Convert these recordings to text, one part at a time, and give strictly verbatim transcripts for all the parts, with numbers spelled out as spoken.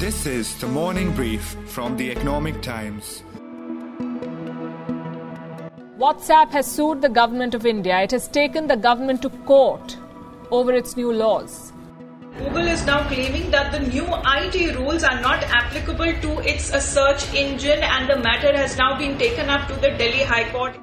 This is the Morning Brief from the Economic Times. WhatsApp has sued the government of India. It has taken the government to court over its new laws. Google is now claiming that the new I T rules are not applicable to its search engine, and the matter has now been taken up to the Delhi High Court.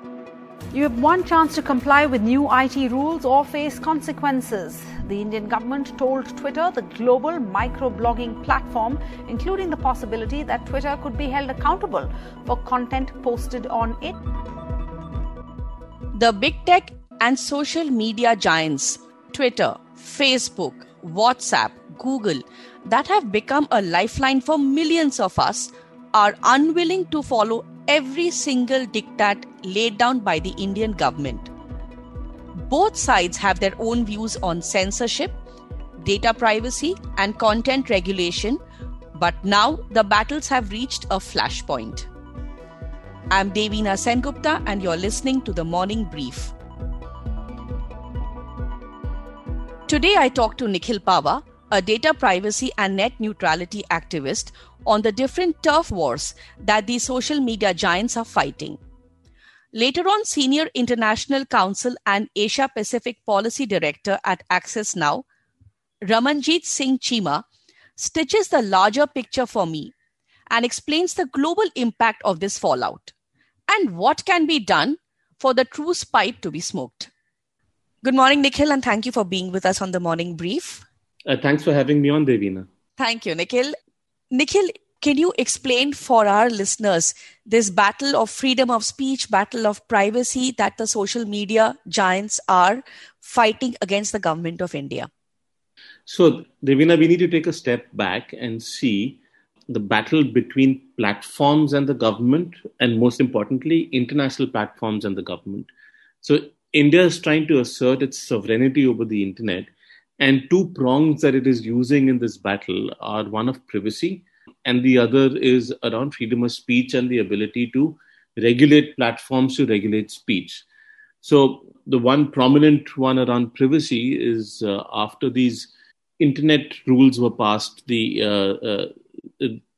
You have one chance to comply with new I T rules or face consequences. The Indian government told Twitter, the global microblogging platform, including the possibility that Twitter could be held accountable for content posted on it. The big tech and social media giants, Twitter, Facebook, WhatsApp, Google, that have become a lifeline for millions of us, are unwilling to follow every single diktat laid down by the Indian government. Both sides have their own views on censorship, data privacy, and content regulation, but now the battles have reached a flashpoint. I'm Devina Sengupta, and you're listening to The Morning Brief. Today, I talked to Nikhil Pahwa, a data privacy and net neutrality activist, on the different turf wars that these social media giants are fighting. Later on, Senior International Counsel and Asia Pacific Policy Director at Access Now, Ramanjit Singh Chima, stitches the larger picture for me and explains the global impact of this fallout and what can be done for the truce pipe to be smoked. Good morning, Nikhil, and thank you for being with us on The Morning Brief. Uh, thanks for having me on, Devina. Thank you, Nikhil. Nikhil, can you explain for our listeners this battle of freedom of speech, battle of privacy that the social media giants are fighting against the government of India? So, Devina, we need to take a step back and see the battle between platforms and the government, and most importantly, international platforms and the government. So, India is trying to assert its sovereignty over the internet, and two prongs that it is using in this battle are one of privacy and the other is around freedom of speech and the ability to regulate platforms to regulate speech. So the one prominent one around privacy is uh, after these internet rules were passed, the uh, uh,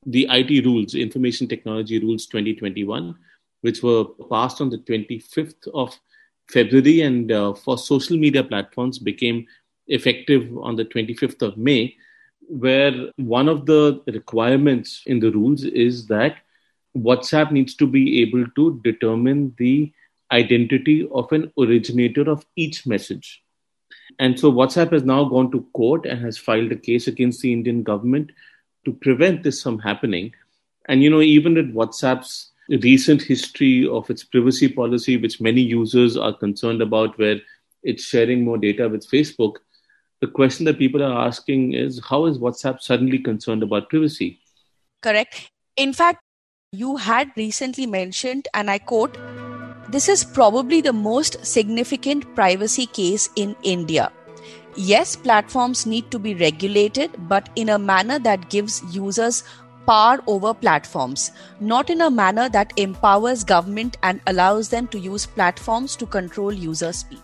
the I T rules, Information Technology Rules twenty twenty-one, which were passed on the twenty-fifth of February and uh, for social media platforms became effective on the twenty-fifth of May, where one of the requirements in the rules is that WhatsApp needs to be able to determine the identity of an originator of each message. And so WhatsApp has now gone to court and has filed a case against the Indian government to prevent this from happening. And, you know, even with WhatsApp's recent history of its privacy policy, which many users are concerned about, where it's sharing more data with Facebook, the question that people are asking is, how is WhatsApp suddenly concerned about privacy? Correct. In fact, you had recently mentioned, and I quote, "This is probably the most significant privacy case in India. Yes, platforms need to be regulated, but in a manner that gives users power over platforms, not in a manner that empowers government and allows them to use platforms to control user speech."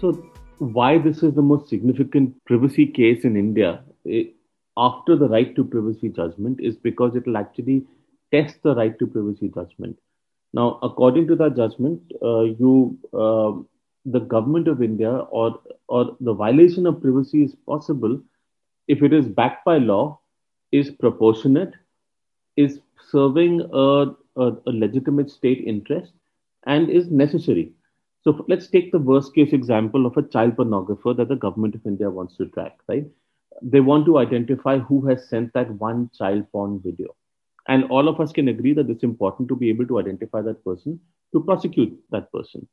So why this is the most significant privacy case in India it, after the right to privacy judgment is because it will actually test the right to privacy judgment. Now, according to that judgment, uh, you uh, the government of India or or the violation of privacy is possible if it is backed by law, is proportionate, is serving a, a, a legitimate state interest, and is necessary. So let's take the worst case example of a child pornographer that the government of India wants to track, right? They want to identify who has sent that one child porn video. And all of us can agree that it's important to be able to identify that person, to prosecute that person.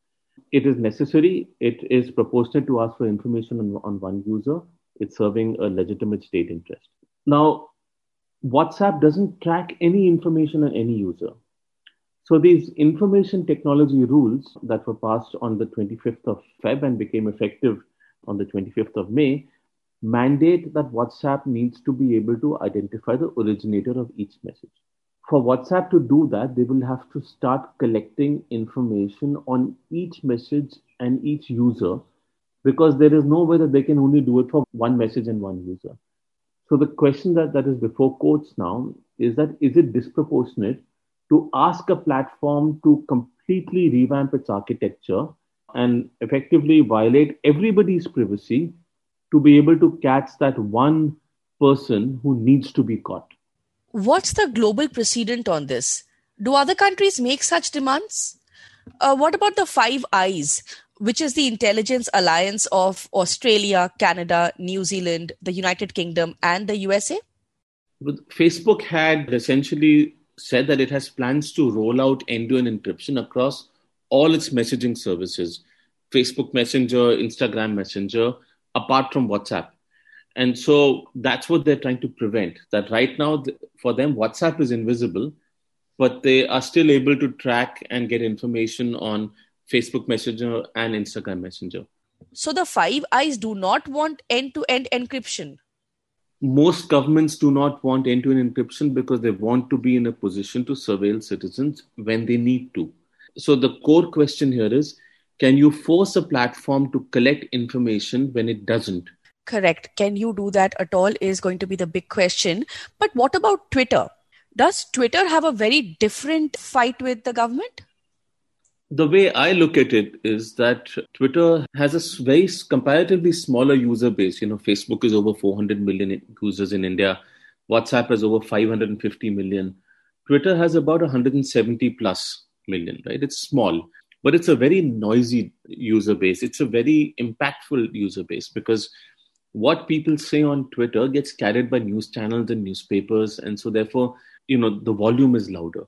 It is necessary. It is proportionate to ask for information on, on one user. It's serving a legitimate state interest. Now, WhatsApp doesn't track any information on any user. So these information technology rules that were passed on the twenty-fifth of February and became effective on the twenty-fifth of May mandate that WhatsApp needs to be able to identify the originator of each message. For WhatsApp to do that, they will have to start collecting information on each message and each user, because there is no way that they can only do it for one message and one user. So the question that, that is before courts now is that, is it disproportionate to ask a platform to completely revamp its architecture and effectively violate everybody's privacy to be able to catch that one person who needs to be caught? What's the global precedent on this? Do other countries make such demands? Uh, what about the Five Eyes, which is the intelligence alliance of Australia, Canada, New Zealand, the United Kingdom, and the U S A? Facebook had essentially said that it has plans to roll out end-to-end encryption across all its messaging services, Facebook Messenger, Instagram Messenger, apart from WhatsApp. And so that's what they're trying to prevent, that right now for them, WhatsApp is invisible, but they are still able to track and get information on Facebook Messenger and Instagram Messenger. So the Five Eyes do not want end-to-end encryption. Most governments do not want end-to-end encryption because they want to be in a position to surveil citizens when they need to. So the core question here is, can you force a platform to collect information when it doesn't? Correct. Can you do that at all is going to be the big question. But what about Twitter? Does Twitter have a very different fight with the government? The way I look at it is that Twitter has a very comparatively smaller user base. You know, Facebook is over four hundred million users in India. WhatsApp has over five hundred fifty million. Twitter has about one hundred seventy plus million, right? It's small, but it's a very noisy user base. It's a very impactful user base because what people say on Twitter gets carried by news channels and newspapers. And so therefore, you know, the volume is louder.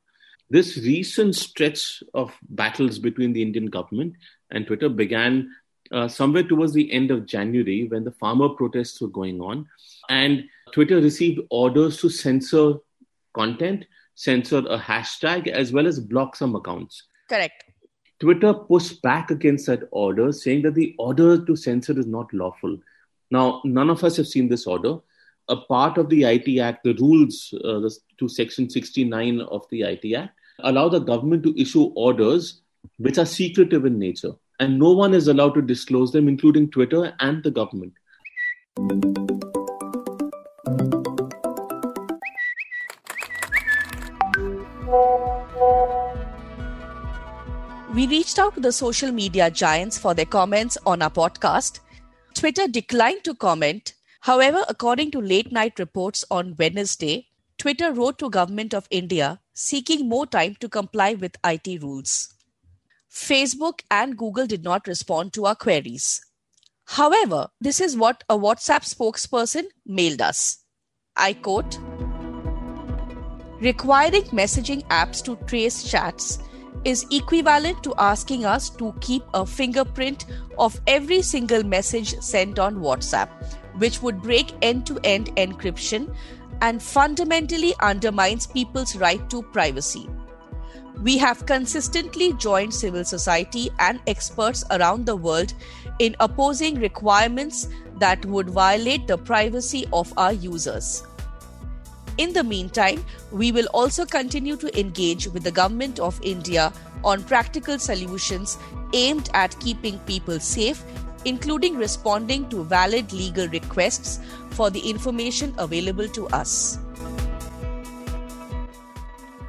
This recent stretch of battles between the Indian government and Twitter began uh, somewhere towards the end of January when the farmer protests were going on. And Twitter received orders to censor content, censor a hashtag, as well as block some accounts. Correct. Twitter pushed back against that order, saying that the order to censor is not lawful. Now, none of us have seen this order. A part of the I T Act, the rules uh, the, to Section sixty-nine of the I T Act, allow the government to issue orders which are secretive in nature. And no one is allowed to disclose them, including Twitter and the government. We reached out to the social media giants for their comments on our podcast. Twitter declined to comment. However, according to late-night reports on Wednesday, Twitter wrote to Government of India seeking more time to comply with I T rules. Facebook and Google did not respond to our queries. However, this is what a WhatsApp spokesperson mailed us. I quote, "Requiring messaging apps to trace chats is equivalent to asking us to keep a fingerprint of every single message sent on WhatsApp, which would break end-to-end encryption and fundamentally undermines people's right to privacy. We have consistently joined civil society and experts around the world in opposing requirements that would violate the privacy of our users. In the meantime, we will also continue to engage with the Government of India on practical solutions aimed at keeping people safe, including responding to valid legal requests for the information available to us."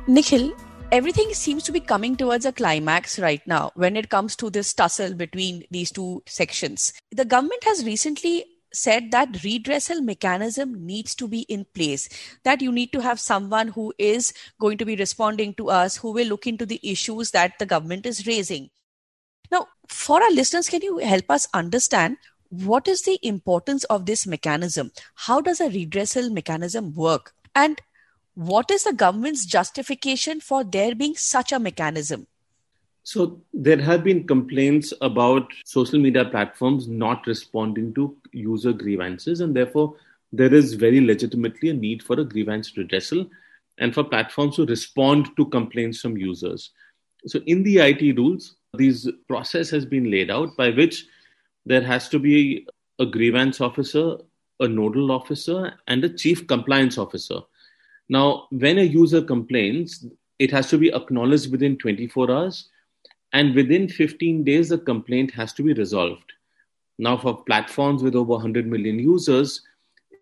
Nikhil, everything seems to be coming towards a climax right now when it comes to this tussle between these two sections. The government has recently said that redressal mechanism needs to be in place, that you need to have someone who is going to be responding to us, who will look into the issues that the government is raising. Now, for our listeners, can you help us understand what is the importance of this mechanism? How does a redressal mechanism work? And what is the government's justification for there being such a mechanism? So there have been complaints about social media platforms not responding to user grievances, and therefore there is very legitimately a need for a grievance redressal and for platforms to respond to complaints from users. So in the I T rules, this process has been laid out by which there has to be a grievance officer, a nodal officer, and a chief compliance officer. Now, when a user complains, it has to be acknowledged within twenty-four hours, and within fifteen days, the complaint has to be resolved. Now, for platforms with over one hundred million users,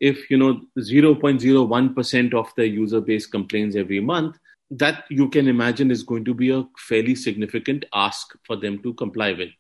if, you know, zero point zero one percent of the user base complains every month, that you can imagine is going to be a fairly significant ask for them to comply with.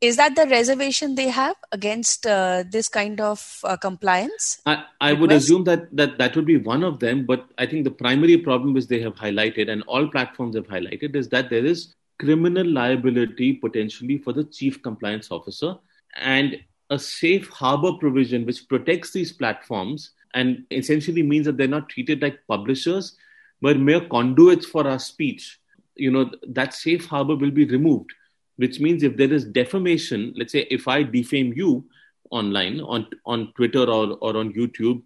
Is that the reservation they have against uh, this kind of uh, compliance? I, I would assume that, that that would be one of them. But I think the primary problem which they have highlighted, and all platforms have highlighted, is that there is criminal liability potentially for the chief compliance officer, and a safe harbor provision which protects these platforms and essentially means that they're not treated like publishers, but mere conduits for our speech. You know, that safe harbor will be removed. Which means if there is defamation, let's say if I defame you online on, on Twitter or, or on YouTube,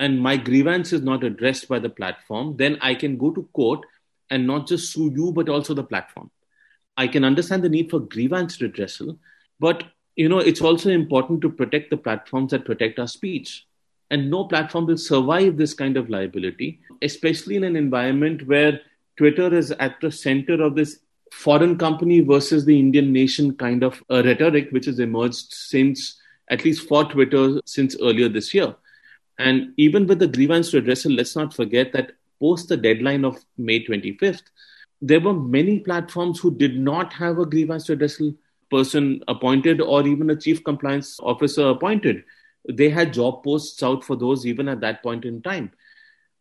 and my grievance is not addressed by the platform, then I can go to court and not just sue you, but also the platform. I can understand the need for grievance redressal, but you know it's also important to protect the platforms that protect our speech. And no platform will survive this kind of liability, especially in an environment where Twitter is at the center of this foreign company versus the Indian nation kind of a rhetoric which has emerged since, at least for Twitter, since earlier this year. And even with the grievance redressal, let's not forget that post the deadline of May twenty-fifth, there were many platforms who did not have a grievance redressal person appointed or even a chief compliance officer appointed. They had job posts out for those even at that point in time.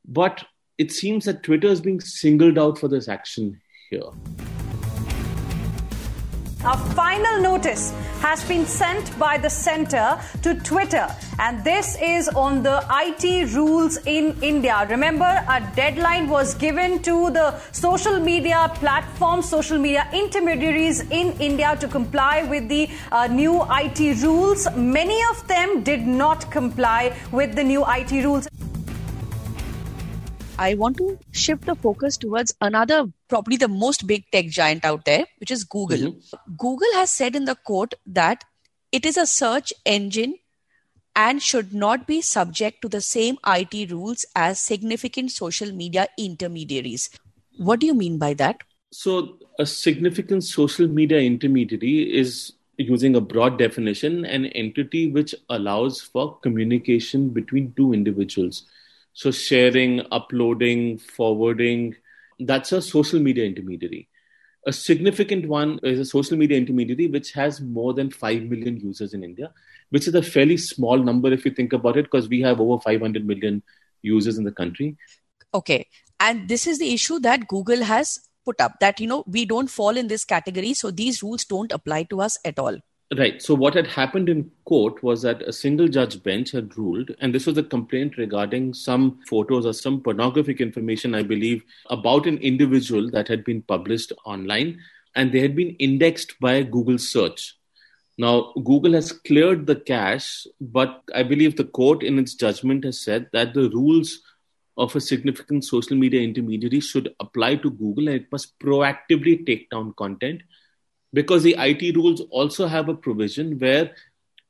But it seems that Twitter is being singled out for this action here. A final notice has been sent by the Centre to Twitter, and this is on the I T rules in India. Remember, a deadline was given to the social media platforms, social media intermediaries in India to comply with the uh, new I T rules. Many of them did not comply with the new I T rules. I want to shift the focus towards another, probably the most big tech giant out there, which is Google. Mm-hmm. Google has said in the court that it is a search engine and should not be subject to the same I T rules as significant social media intermediaries. What do you mean by that? So a significant social media intermediary is, using a broad definition, an entity which allows for communication between two individuals. So sharing, uploading, forwarding, that's a social media intermediary. A significant one is a social media intermediary which has more than five million users in India, which is a fairly small number if you think about it, because we have over five hundred million users in the country. Okay. And this is the issue that Google has put up, that, you know, we don't fall in this category. So these rules don't apply to us at all. Right. So what had happened in court was that a single judge bench had ruled, and this was a complaint regarding some photos or some pornographic information, I believe, about an individual that had been published online, and they had been indexed by Google search. Now, Google has cleared the cache, but I believe the court in its judgment has said that the rules of a significant social media intermediary should apply to Google, and it must proactively take down content. Because the I T rules also have a provision where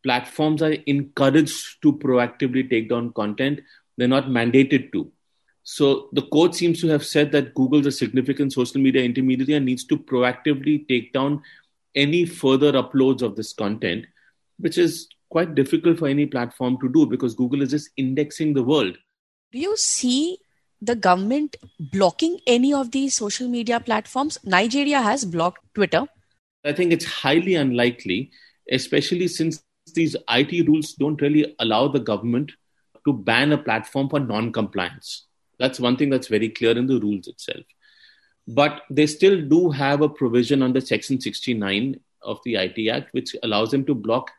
platforms are encouraged to proactively take down content. They're not mandated to. So the court seems to have said that Google's a significant social media intermediary and needs to proactively take down any further uploads of this content, which is quite difficult for any platform to do because Google is just indexing the world. Do you see the government blocking any of these social media platforms? Nigeria has blocked Twitter. I think it's highly unlikely, especially since these I T rules don't really allow the government to ban a platform for non-compliance. That's one thing that's very clear in the rules itself. But they still do have a provision under Section sixty-nine of the I T Act, which allows them to block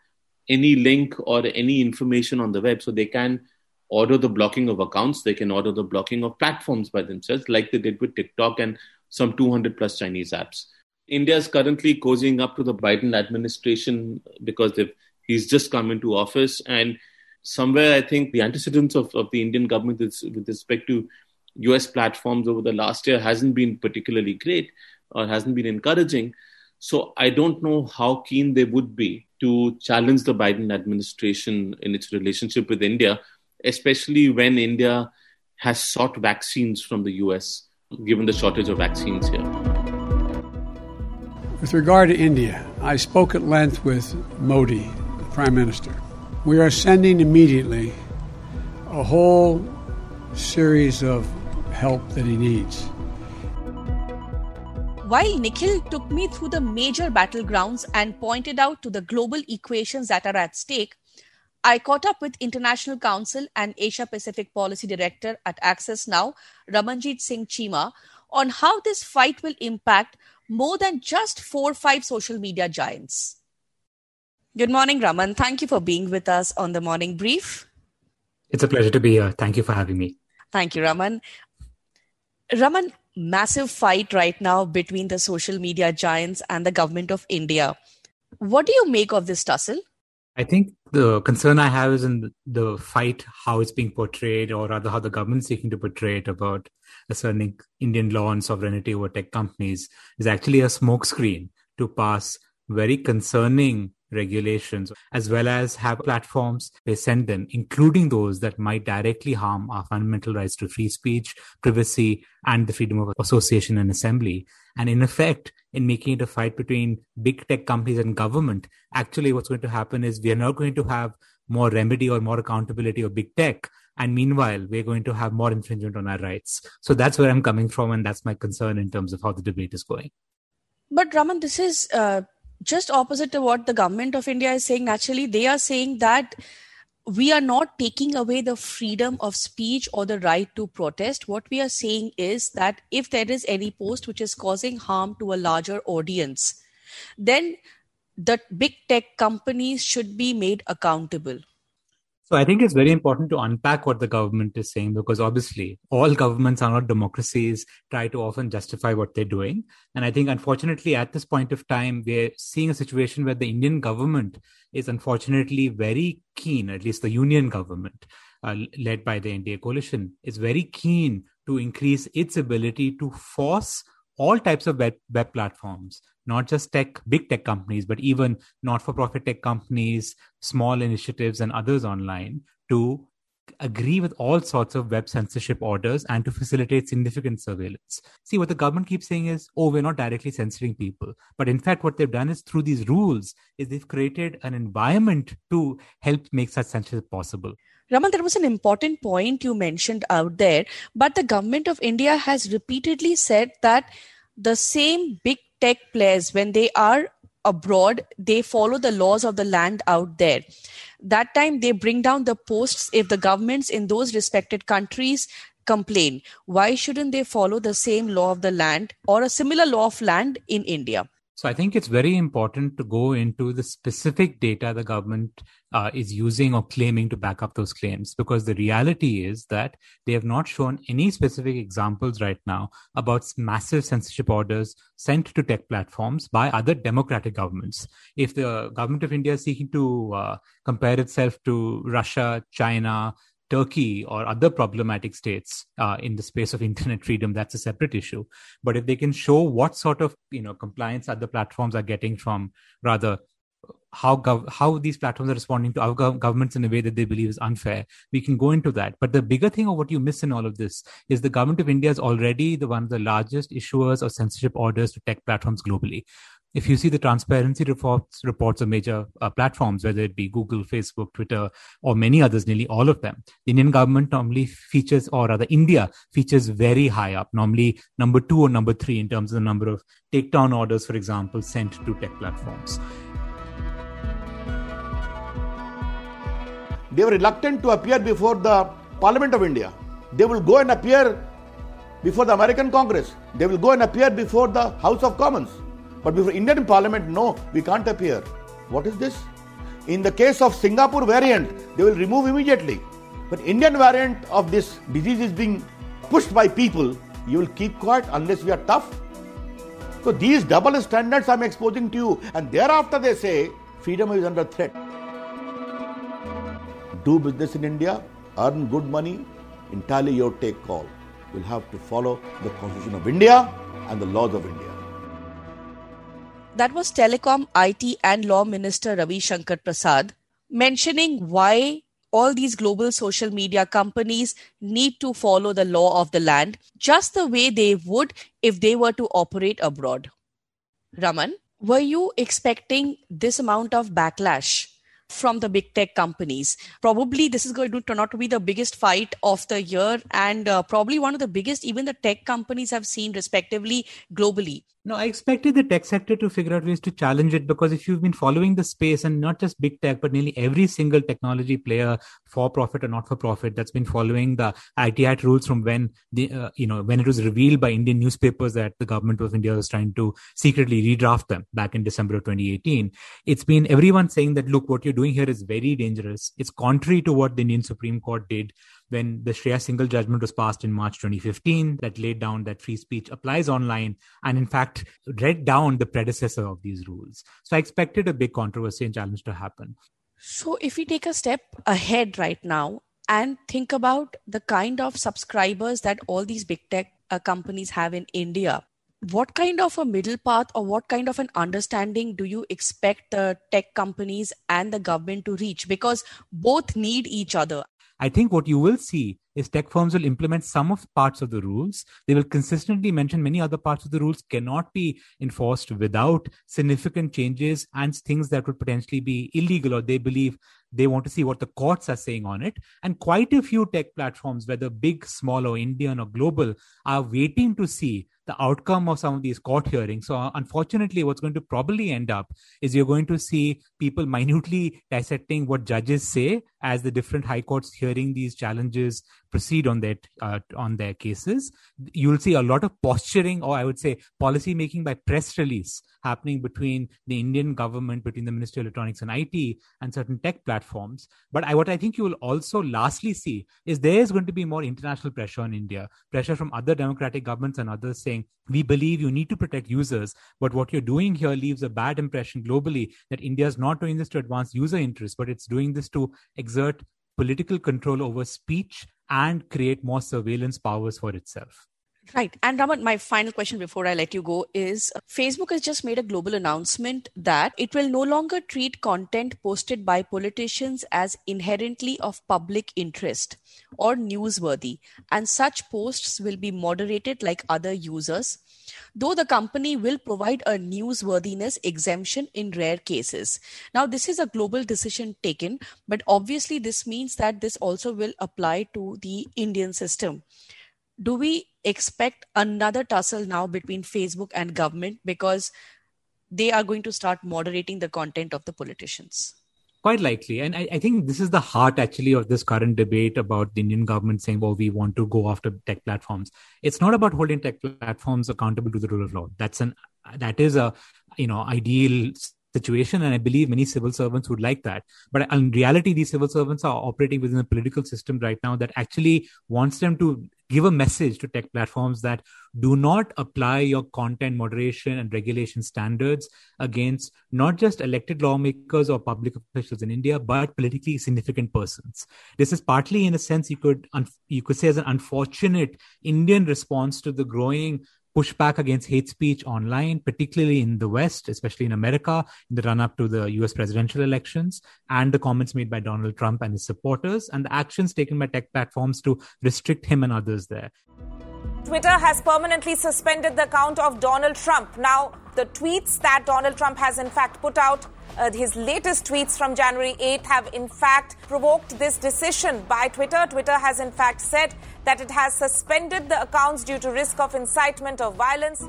any link or any information on the web. So they can order the blocking of accounts. They can order the blocking of platforms by themselves, like they did with TikTok and some two hundred plus Chinese apps. India is currently cozying up to the Biden administration because they've, he's just come into office. And somewhere, I think the antecedents of, of the Indian government is, with respect to U S platforms over the last year hasn't been particularly great or hasn't been encouraging. So I don't know how keen they would be to challenge the Biden administration in its relationship with India, especially when India has sought vaccines from the U S, given the shortage of vaccines here. With regard to India, I spoke at length with Modi, the Prime Minister. We are sending immediately a whole series of help that he needs. While Nikhil took me through the major battlegrounds and pointed out to the global equations that are at stake, I caught up with International Council and Asia Pacific Policy Director at Access Now, Ramanjit Singh Chima, on how this fight will impact more than just four or five social media giants. Good morning, Raman. Thank you for being with us on The Morning Brief. It's a pleasure to be here. Thank you for having me. Thank you, Raman. Raman, massive fight right now between the social media giants and the government of India. What do you make of this tussle? I think the concern I have is in the fight, how it's being portrayed, or rather how the government's seeking to portray it about asserting Indian law and sovereignty over tech companies is actually a smokescreen to pass very concerning regulations, as well as have platforms they send them, including those that might directly harm our fundamental rights to free speech, privacy, and the freedom of association and assembly. And in effect, in making it a fight between big tech companies and government, actually what's going to happen is we are not going to have more remedy or more accountability of big tech. And meanwhile, we're going to have more infringement on our rights. So that's where I'm coming from. And that's my concern in terms of how the debate is going. But Raman, this is... Uh... just opposite to what the government of India is saying. Naturally, they are saying that we are not taking away the freedom of speech or the right to protest. What we are saying is that if there is any post which is causing harm to a larger audience, then the big tech companies should be made accountable. So I think it's very important to unpack what the government is saying, because obviously all governments are not democracies, try to often justify what they're doing. And I think, unfortunately, at this point of time, we're seeing a situation where the Indian government is unfortunately very keen, at least the union government uh, led by the N D A coalition, is very keen to increase its ability to force all types of web, web platforms, not just tech, big tech companies, but even not-for-profit tech companies, small initiatives and others online to agree with all sorts of web censorship orders and to facilitate significant surveillance. See, what the government keeps saying is, oh, we're not directly censoring people. But in fact, what they've done is through these rules is they've created an environment to help make such censorship possible. Raman, there was an important point you mentioned out there, but the government of India has repeatedly said that the same big tech players, when they are abroad, they follow the laws of the land out there. That time they bring down the posts if the governments in those respected countries complain. Why shouldn't they follow the same law of the land or a similar law of land in India? So I think it's very important to go into the specific data the government uh, is using or claiming to back up those claims, because the reality is that they have not shown any specific examples right now about massive censorship orders sent to tech platforms by other democratic governments. If the government of India is seeking to uh, compare itself to Russia, China, Turkey or other problematic states uh, in the space of internet freedom, that's a separate issue. But if they can show what sort of you know compliance other platforms are getting from, rather how gov- how these platforms are responding to our gov- governments in a way that they believe is unfair, we can go into that. But the bigger thing of what you miss in all of this is the government of India is already the one of the largest issuers of censorship orders to tech platforms globally. If you see the transparency reports, reports of major uh, platforms, whether it be Google, Facebook, Twitter, or many others, nearly all of them, the Indian government normally features, or rather India features very high up, normally number two or number three in terms of the number of takedown orders, for example, sent to tech platforms. They were reluctant to appear before the Parliament of India. They will go and appear before the American Congress. They will go and appear before the House of Commons. But before Indian Parliament, no, we can't appear. What is this? In the case of Singapore variant, they will remove immediately. But Indian variant of this disease is being pushed by people. You will keep quiet unless we are tough. So these double standards I'm exposing to you. And thereafter they say, freedom is under threat. Do business in India, earn good money, entirely your take call. You'll have to follow the Constitution of India and the laws of India. That was Telecom, I T and Law Minister Ravi Shankar Prasad mentioning why all these global social media companies need to follow the law of the land just the way they would if they were to operate abroad. Raman, were you expecting this amount of backlash from the big tech companies. Probably this is going to turn out to be the biggest fight of the year and uh, probably one of the biggest even the tech companies have seen respectively globally. No, I expected the tech sector to figure out ways to challenge it, because if you've been following the space, and not just big tech, but nearly every single technology player, for-profit or not-for-profit, that's been following the I T Act rules from when the uh, you know when it was revealed by Indian newspapers that the government of India was trying to secretly redraft them back in December of twenty eighteen. It's been everyone saying that, look, what you're doing here is very dangerous. It's contrary to what the Indian Supreme Court did when the Shreya Singhal judgment was passed in March twenty fifteen, that laid down that free speech applies online and, in fact, read down the predecessor of these rules. So I expected a big controversy and challenge to happen. So if we take a step ahead right now and think about the kind of subscribers that all these big tech uh, companies have in India, what kind of a middle path or what kind of an understanding do you expect the tech companies and the government to reach? Because both need each other. I think what you will see is tech firms will implement some of parts of the rules. They will consistently mention many other parts of the rules cannot be enforced without significant changes and things that would potentially be illegal, or they believe they want to see what the courts are saying on it. And quite a few tech platforms, whether big, small, or Indian or global, are waiting to see the outcome of some of these court hearings. So unfortunately, what's going to probably end up is you're going to see people minutely dissecting what judges say as the different high courts hearing these challenges proceed on their, uh, on their cases. You'll see a lot of posturing, or I would say policy making by press release, happening between the Indian government, between the Ministry of Electronics and I T and certain tech platforms. But I, what I think you will also lastly see is there is going to be more international pressure on India, pressure from other democratic governments and others saying, we believe you need to protect users, but what you're doing here leaves a bad impression globally that India is not doing this to advance user interests, but it's doing this to exert political control over speech and create more surveillance powers for itself. Right. And Raman, my final question before I let you go is, uh, Facebook has just made a global announcement that it will no longer treat content posted by politicians as inherently of public interest or newsworthy, and such posts will be moderated like other users, though the company will provide a newsworthiness exemption in rare cases. Now, this is a global decision taken, but obviously this means that this also will apply to the Indian system. Do we expect another tussle now between Facebook and government because they are going to start moderating the content of the politicians? Quite likely. And I, I think this is the heart actually of this current debate about the Indian government saying, well, we want to go after tech platforms. It's not about holding tech platforms accountable to the rule of law. That's an, that is a, you know, ideal situation. And I believe many civil servants would like that. But in reality, these civil servants are operating within a political system right now that actually wants them to give a message to tech platforms that do not apply your content moderation and regulation standards against not just elected lawmakers or public officials in India, but politically significant persons. This is partly, in a sense, you could you could say as an unfortunate Indian response to the growing pushback against hate speech online, particularly in the West, especially in America, in the run-up to the U S presidential elections, and the comments made by Donald Trump and his supporters, and the actions taken by tech platforms to restrict him and others there. Twitter has permanently suspended the account of Donald Trump. Now, the tweets that Donald Trump has in fact put out, uh, his latest tweets from January eighth have in fact provoked this decision by Twitter. Twitter has in fact said that it has suspended the accounts due to risk of incitement of violence.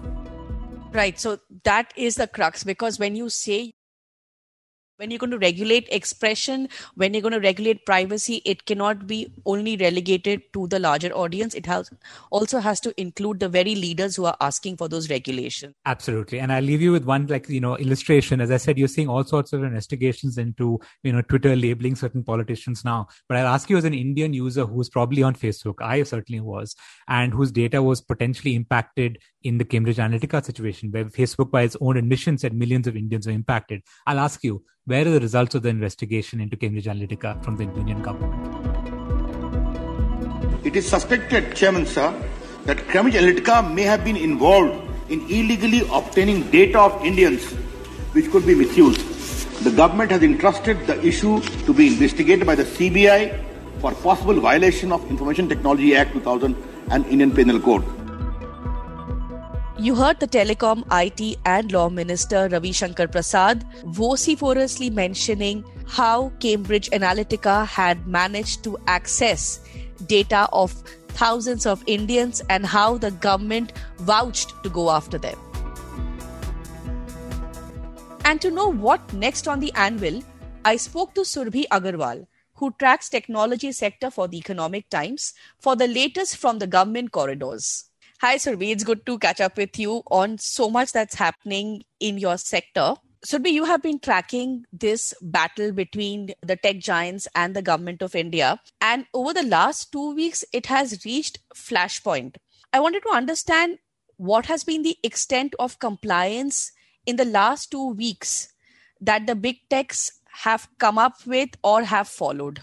Right. So that is the crux, because when you say when you're going to regulate expression, when you're going to regulate privacy, it cannot be only relegated to the larger audience. It has also has to include the very leaders who are asking for those regulations. Absolutely. And I'll leave you with one, like, you know, illustration. As I said, you're seeing all sorts of investigations into, you know, Twitter labeling certain politicians now. But I'll ask you, as an Indian user who's probably on Facebook, I certainly was, and whose data was potentially impacted in the Cambridge Analytica situation, where Facebook, by its own admission, said millions of Indians were impacted. I'll ask you, where are the results of the investigation into Cambridge Analytica from the Indian government? It is suspected, Chairman Sir, that Cambridge Analytica may have been involved in illegally obtaining data of Indians which could be misused. The government has entrusted the issue to be investigated by the C B I for possible violation of Information Technology Act two thousand and Indian Penal Code. You heard the Telecom, I T and Law Minister Ravi Shankar Prasad vociferously mentioning how Cambridge Analytica had managed to access data of thousands of Indians and how the government vouched to go after them. And to know what next on the anvil, I spoke to Surabhi Agarwal, who tracks technology sector for the Economic Times, for the latest from the government corridors. Hi, Surabhi. It's good to catch up with you on so much that's happening in your sector. Surabhi, you have been tracking this battle between the tech giants and the government of India. And over the last two weeks, it has reached flashpoint. I wanted to understand what has been the extent of compliance in the last two weeks that the big techs have come up with or have followed.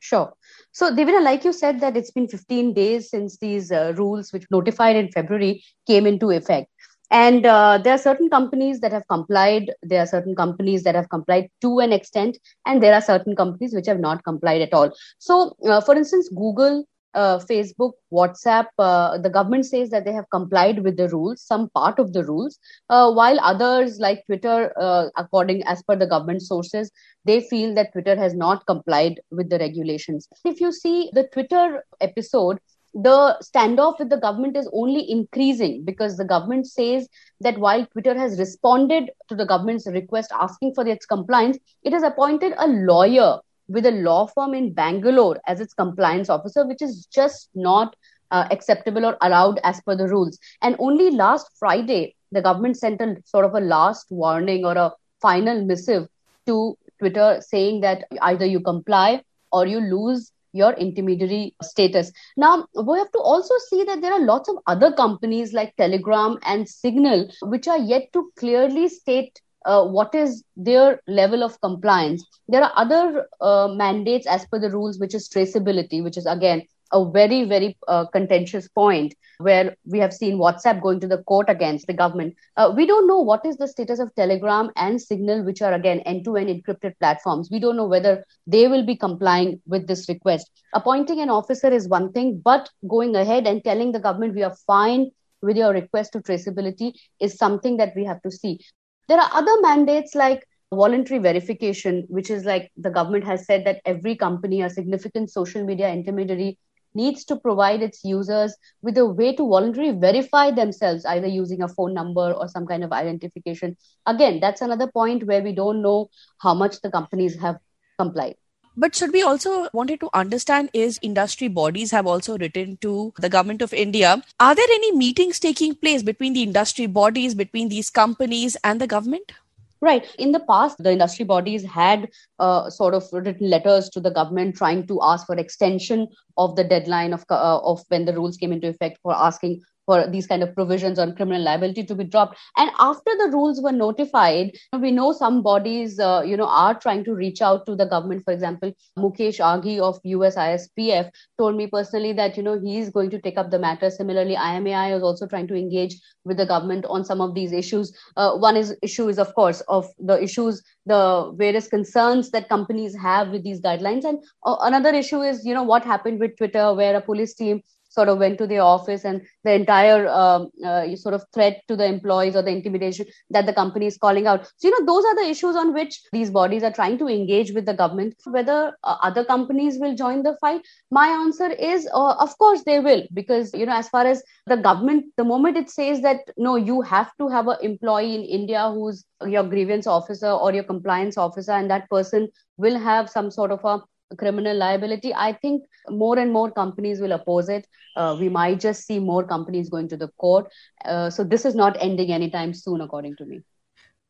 Sure. So, Devina, like you said, that it's been fifteen days since these uh, rules, which notified in February, came into effect. And uh, there are certain companies that have complied. There are certain companies that have complied to an extent. And there are certain companies which have not complied at all. So, uh, for instance, Google, uh, Facebook, WhatsApp, uh, the government says that they have complied with the rules, some part of the rules, uh, while others like Twitter, uh, according as per the government sources, they feel that Twitter has not complied with the regulations. If you see the Twitter episode, the standoff with the government is only increasing because the government says that while Twitter has responded to the government's request asking for its compliance, it has appointed a lawyer with a law firm in Bangalore as its compliance officer, which is just not uh, acceptable or allowed as per the rules. And only last Friday, the government sent a sort of a last warning or a final missive to Twitter saying that either you comply or you lose your intermediary status. Now, we have to also see that there are lots of other companies like Telegram and Signal, which are yet to clearly state uh, what is their level of compliance. There are other uh, mandates as per the rules, which is traceability, which is again a very, very uh, contentious point where we have seen WhatsApp going to the court against the government. Uh, we don't know what is the status of Telegram and Signal, which are again end-to-end encrypted platforms. We don't know whether they will be complying with this request. Appointing an officer is one thing, but going ahead and telling the government we are fine with your request to traceability is something that we have to see. There are other mandates like voluntary verification, which is like the government has said that every company or significant social media intermediary needs to provide its users with a way to voluntarily verify themselves, either using a phone number or some kind of identification. Again, that's another point where we don't know how much the companies have complied. But should we also wanted to understand is industry bodies have also written to the government of India. Are there any meetings taking place between the industry bodies, between these companies and the government? Right. In the past, the industry bodies had uh, sort of written letters to the government trying to ask for extension of the deadline of uh, of when the rules came into effect for asking for these kind of provisions on criminal liability to be dropped. And after the rules were notified, we know some bodies, uh, you know, are trying to reach out to the government. For example, Mukesh Aghi of U S I S P F told me personally that, you know, he is going to take up the matter. Similarly, I M A I is also trying to engage with the government on some of these issues. Uh, one is issue is, of course, of the issues, the various concerns that companies have with these guidelines. And uh, another issue is, you know, what happened with Twitter, where a police team sort of went to the office and the entire um, uh, sort of threat to the employees or the intimidation that the company is calling out. So, you know, those are the issues on which these bodies are trying to engage with the government. Whether uh, other companies will join the fight, my answer is, uh, of course, they will. Because, you know, as far as the government, the moment it says that, no, you have to have an employee in India who's your grievance officer or your compliance officer, and that person will have some sort of a criminal liability, I think more and more companies will oppose it. Uh, we might just see more companies going to the court. Uh, so this is not ending anytime soon, according to me.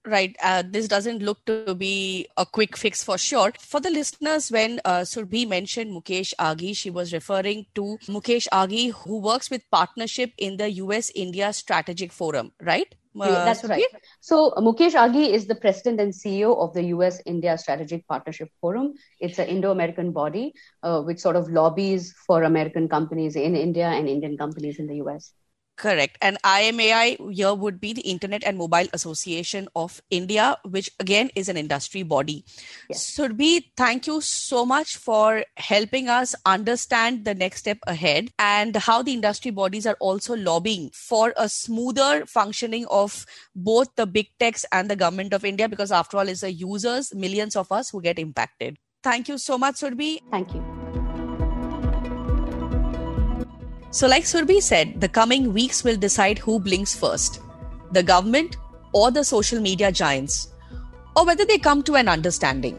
Right. Uh, this doesn't look to be a quick fix for sure. For the listeners, when uh, Surabhi mentioned Mukesh Aghi, she was referring to Mukesh Aghi, who works with partnership in the U S India Strategic Forum, right? Uh, That's right. So Mukesh Aghi is the president and C E O of the U S India Strategic Partnership Forum. It's an Indo-American body uh, which sort of lobbies for American companies in India and Indian companies in the U S. Correct. And I M A I here would be the Internet and Mobile Association of India, which again is an industry body. Yes. Surabhi, thank you so much for helping us understand the next step ahead and how the industry bodies are also lobbying for a smoother functioning of both the big techs and the government of India, because after all, it's the users, millions of us who get impacted. Thank you so much, Surabhi. Thank you. So like Surabhi said, the coming weeks will decide who blinks first, the government or the social media giants, or whether they come to an understanding.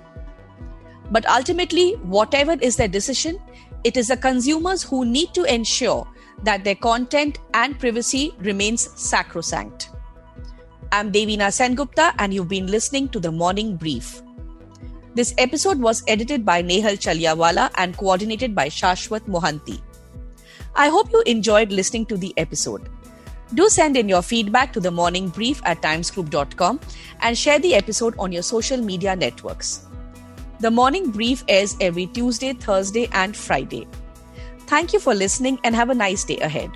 But ultimately, whatever is their decision, it is the consumers who need to ensure that their content and privacy remains sacrosanct. I'm Devina Sengupta, and you've been listening to The Morning Brief. This episode was edited by Nehal Chalyawala and coordinated by Shashwat Mohanty. I hope you enjoyed listening to the episode. Do send in your feedback to the morning brief at timesgroup dot com and share the episode on your social media networks. The Morning Brief airs every Tuesday, Thursday, and Friday. Thank you for listening and have a nice day ahead.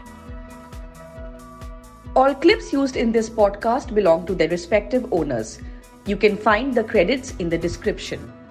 All clips used in this podcast belong to their respective owners. You can find the credits in the description.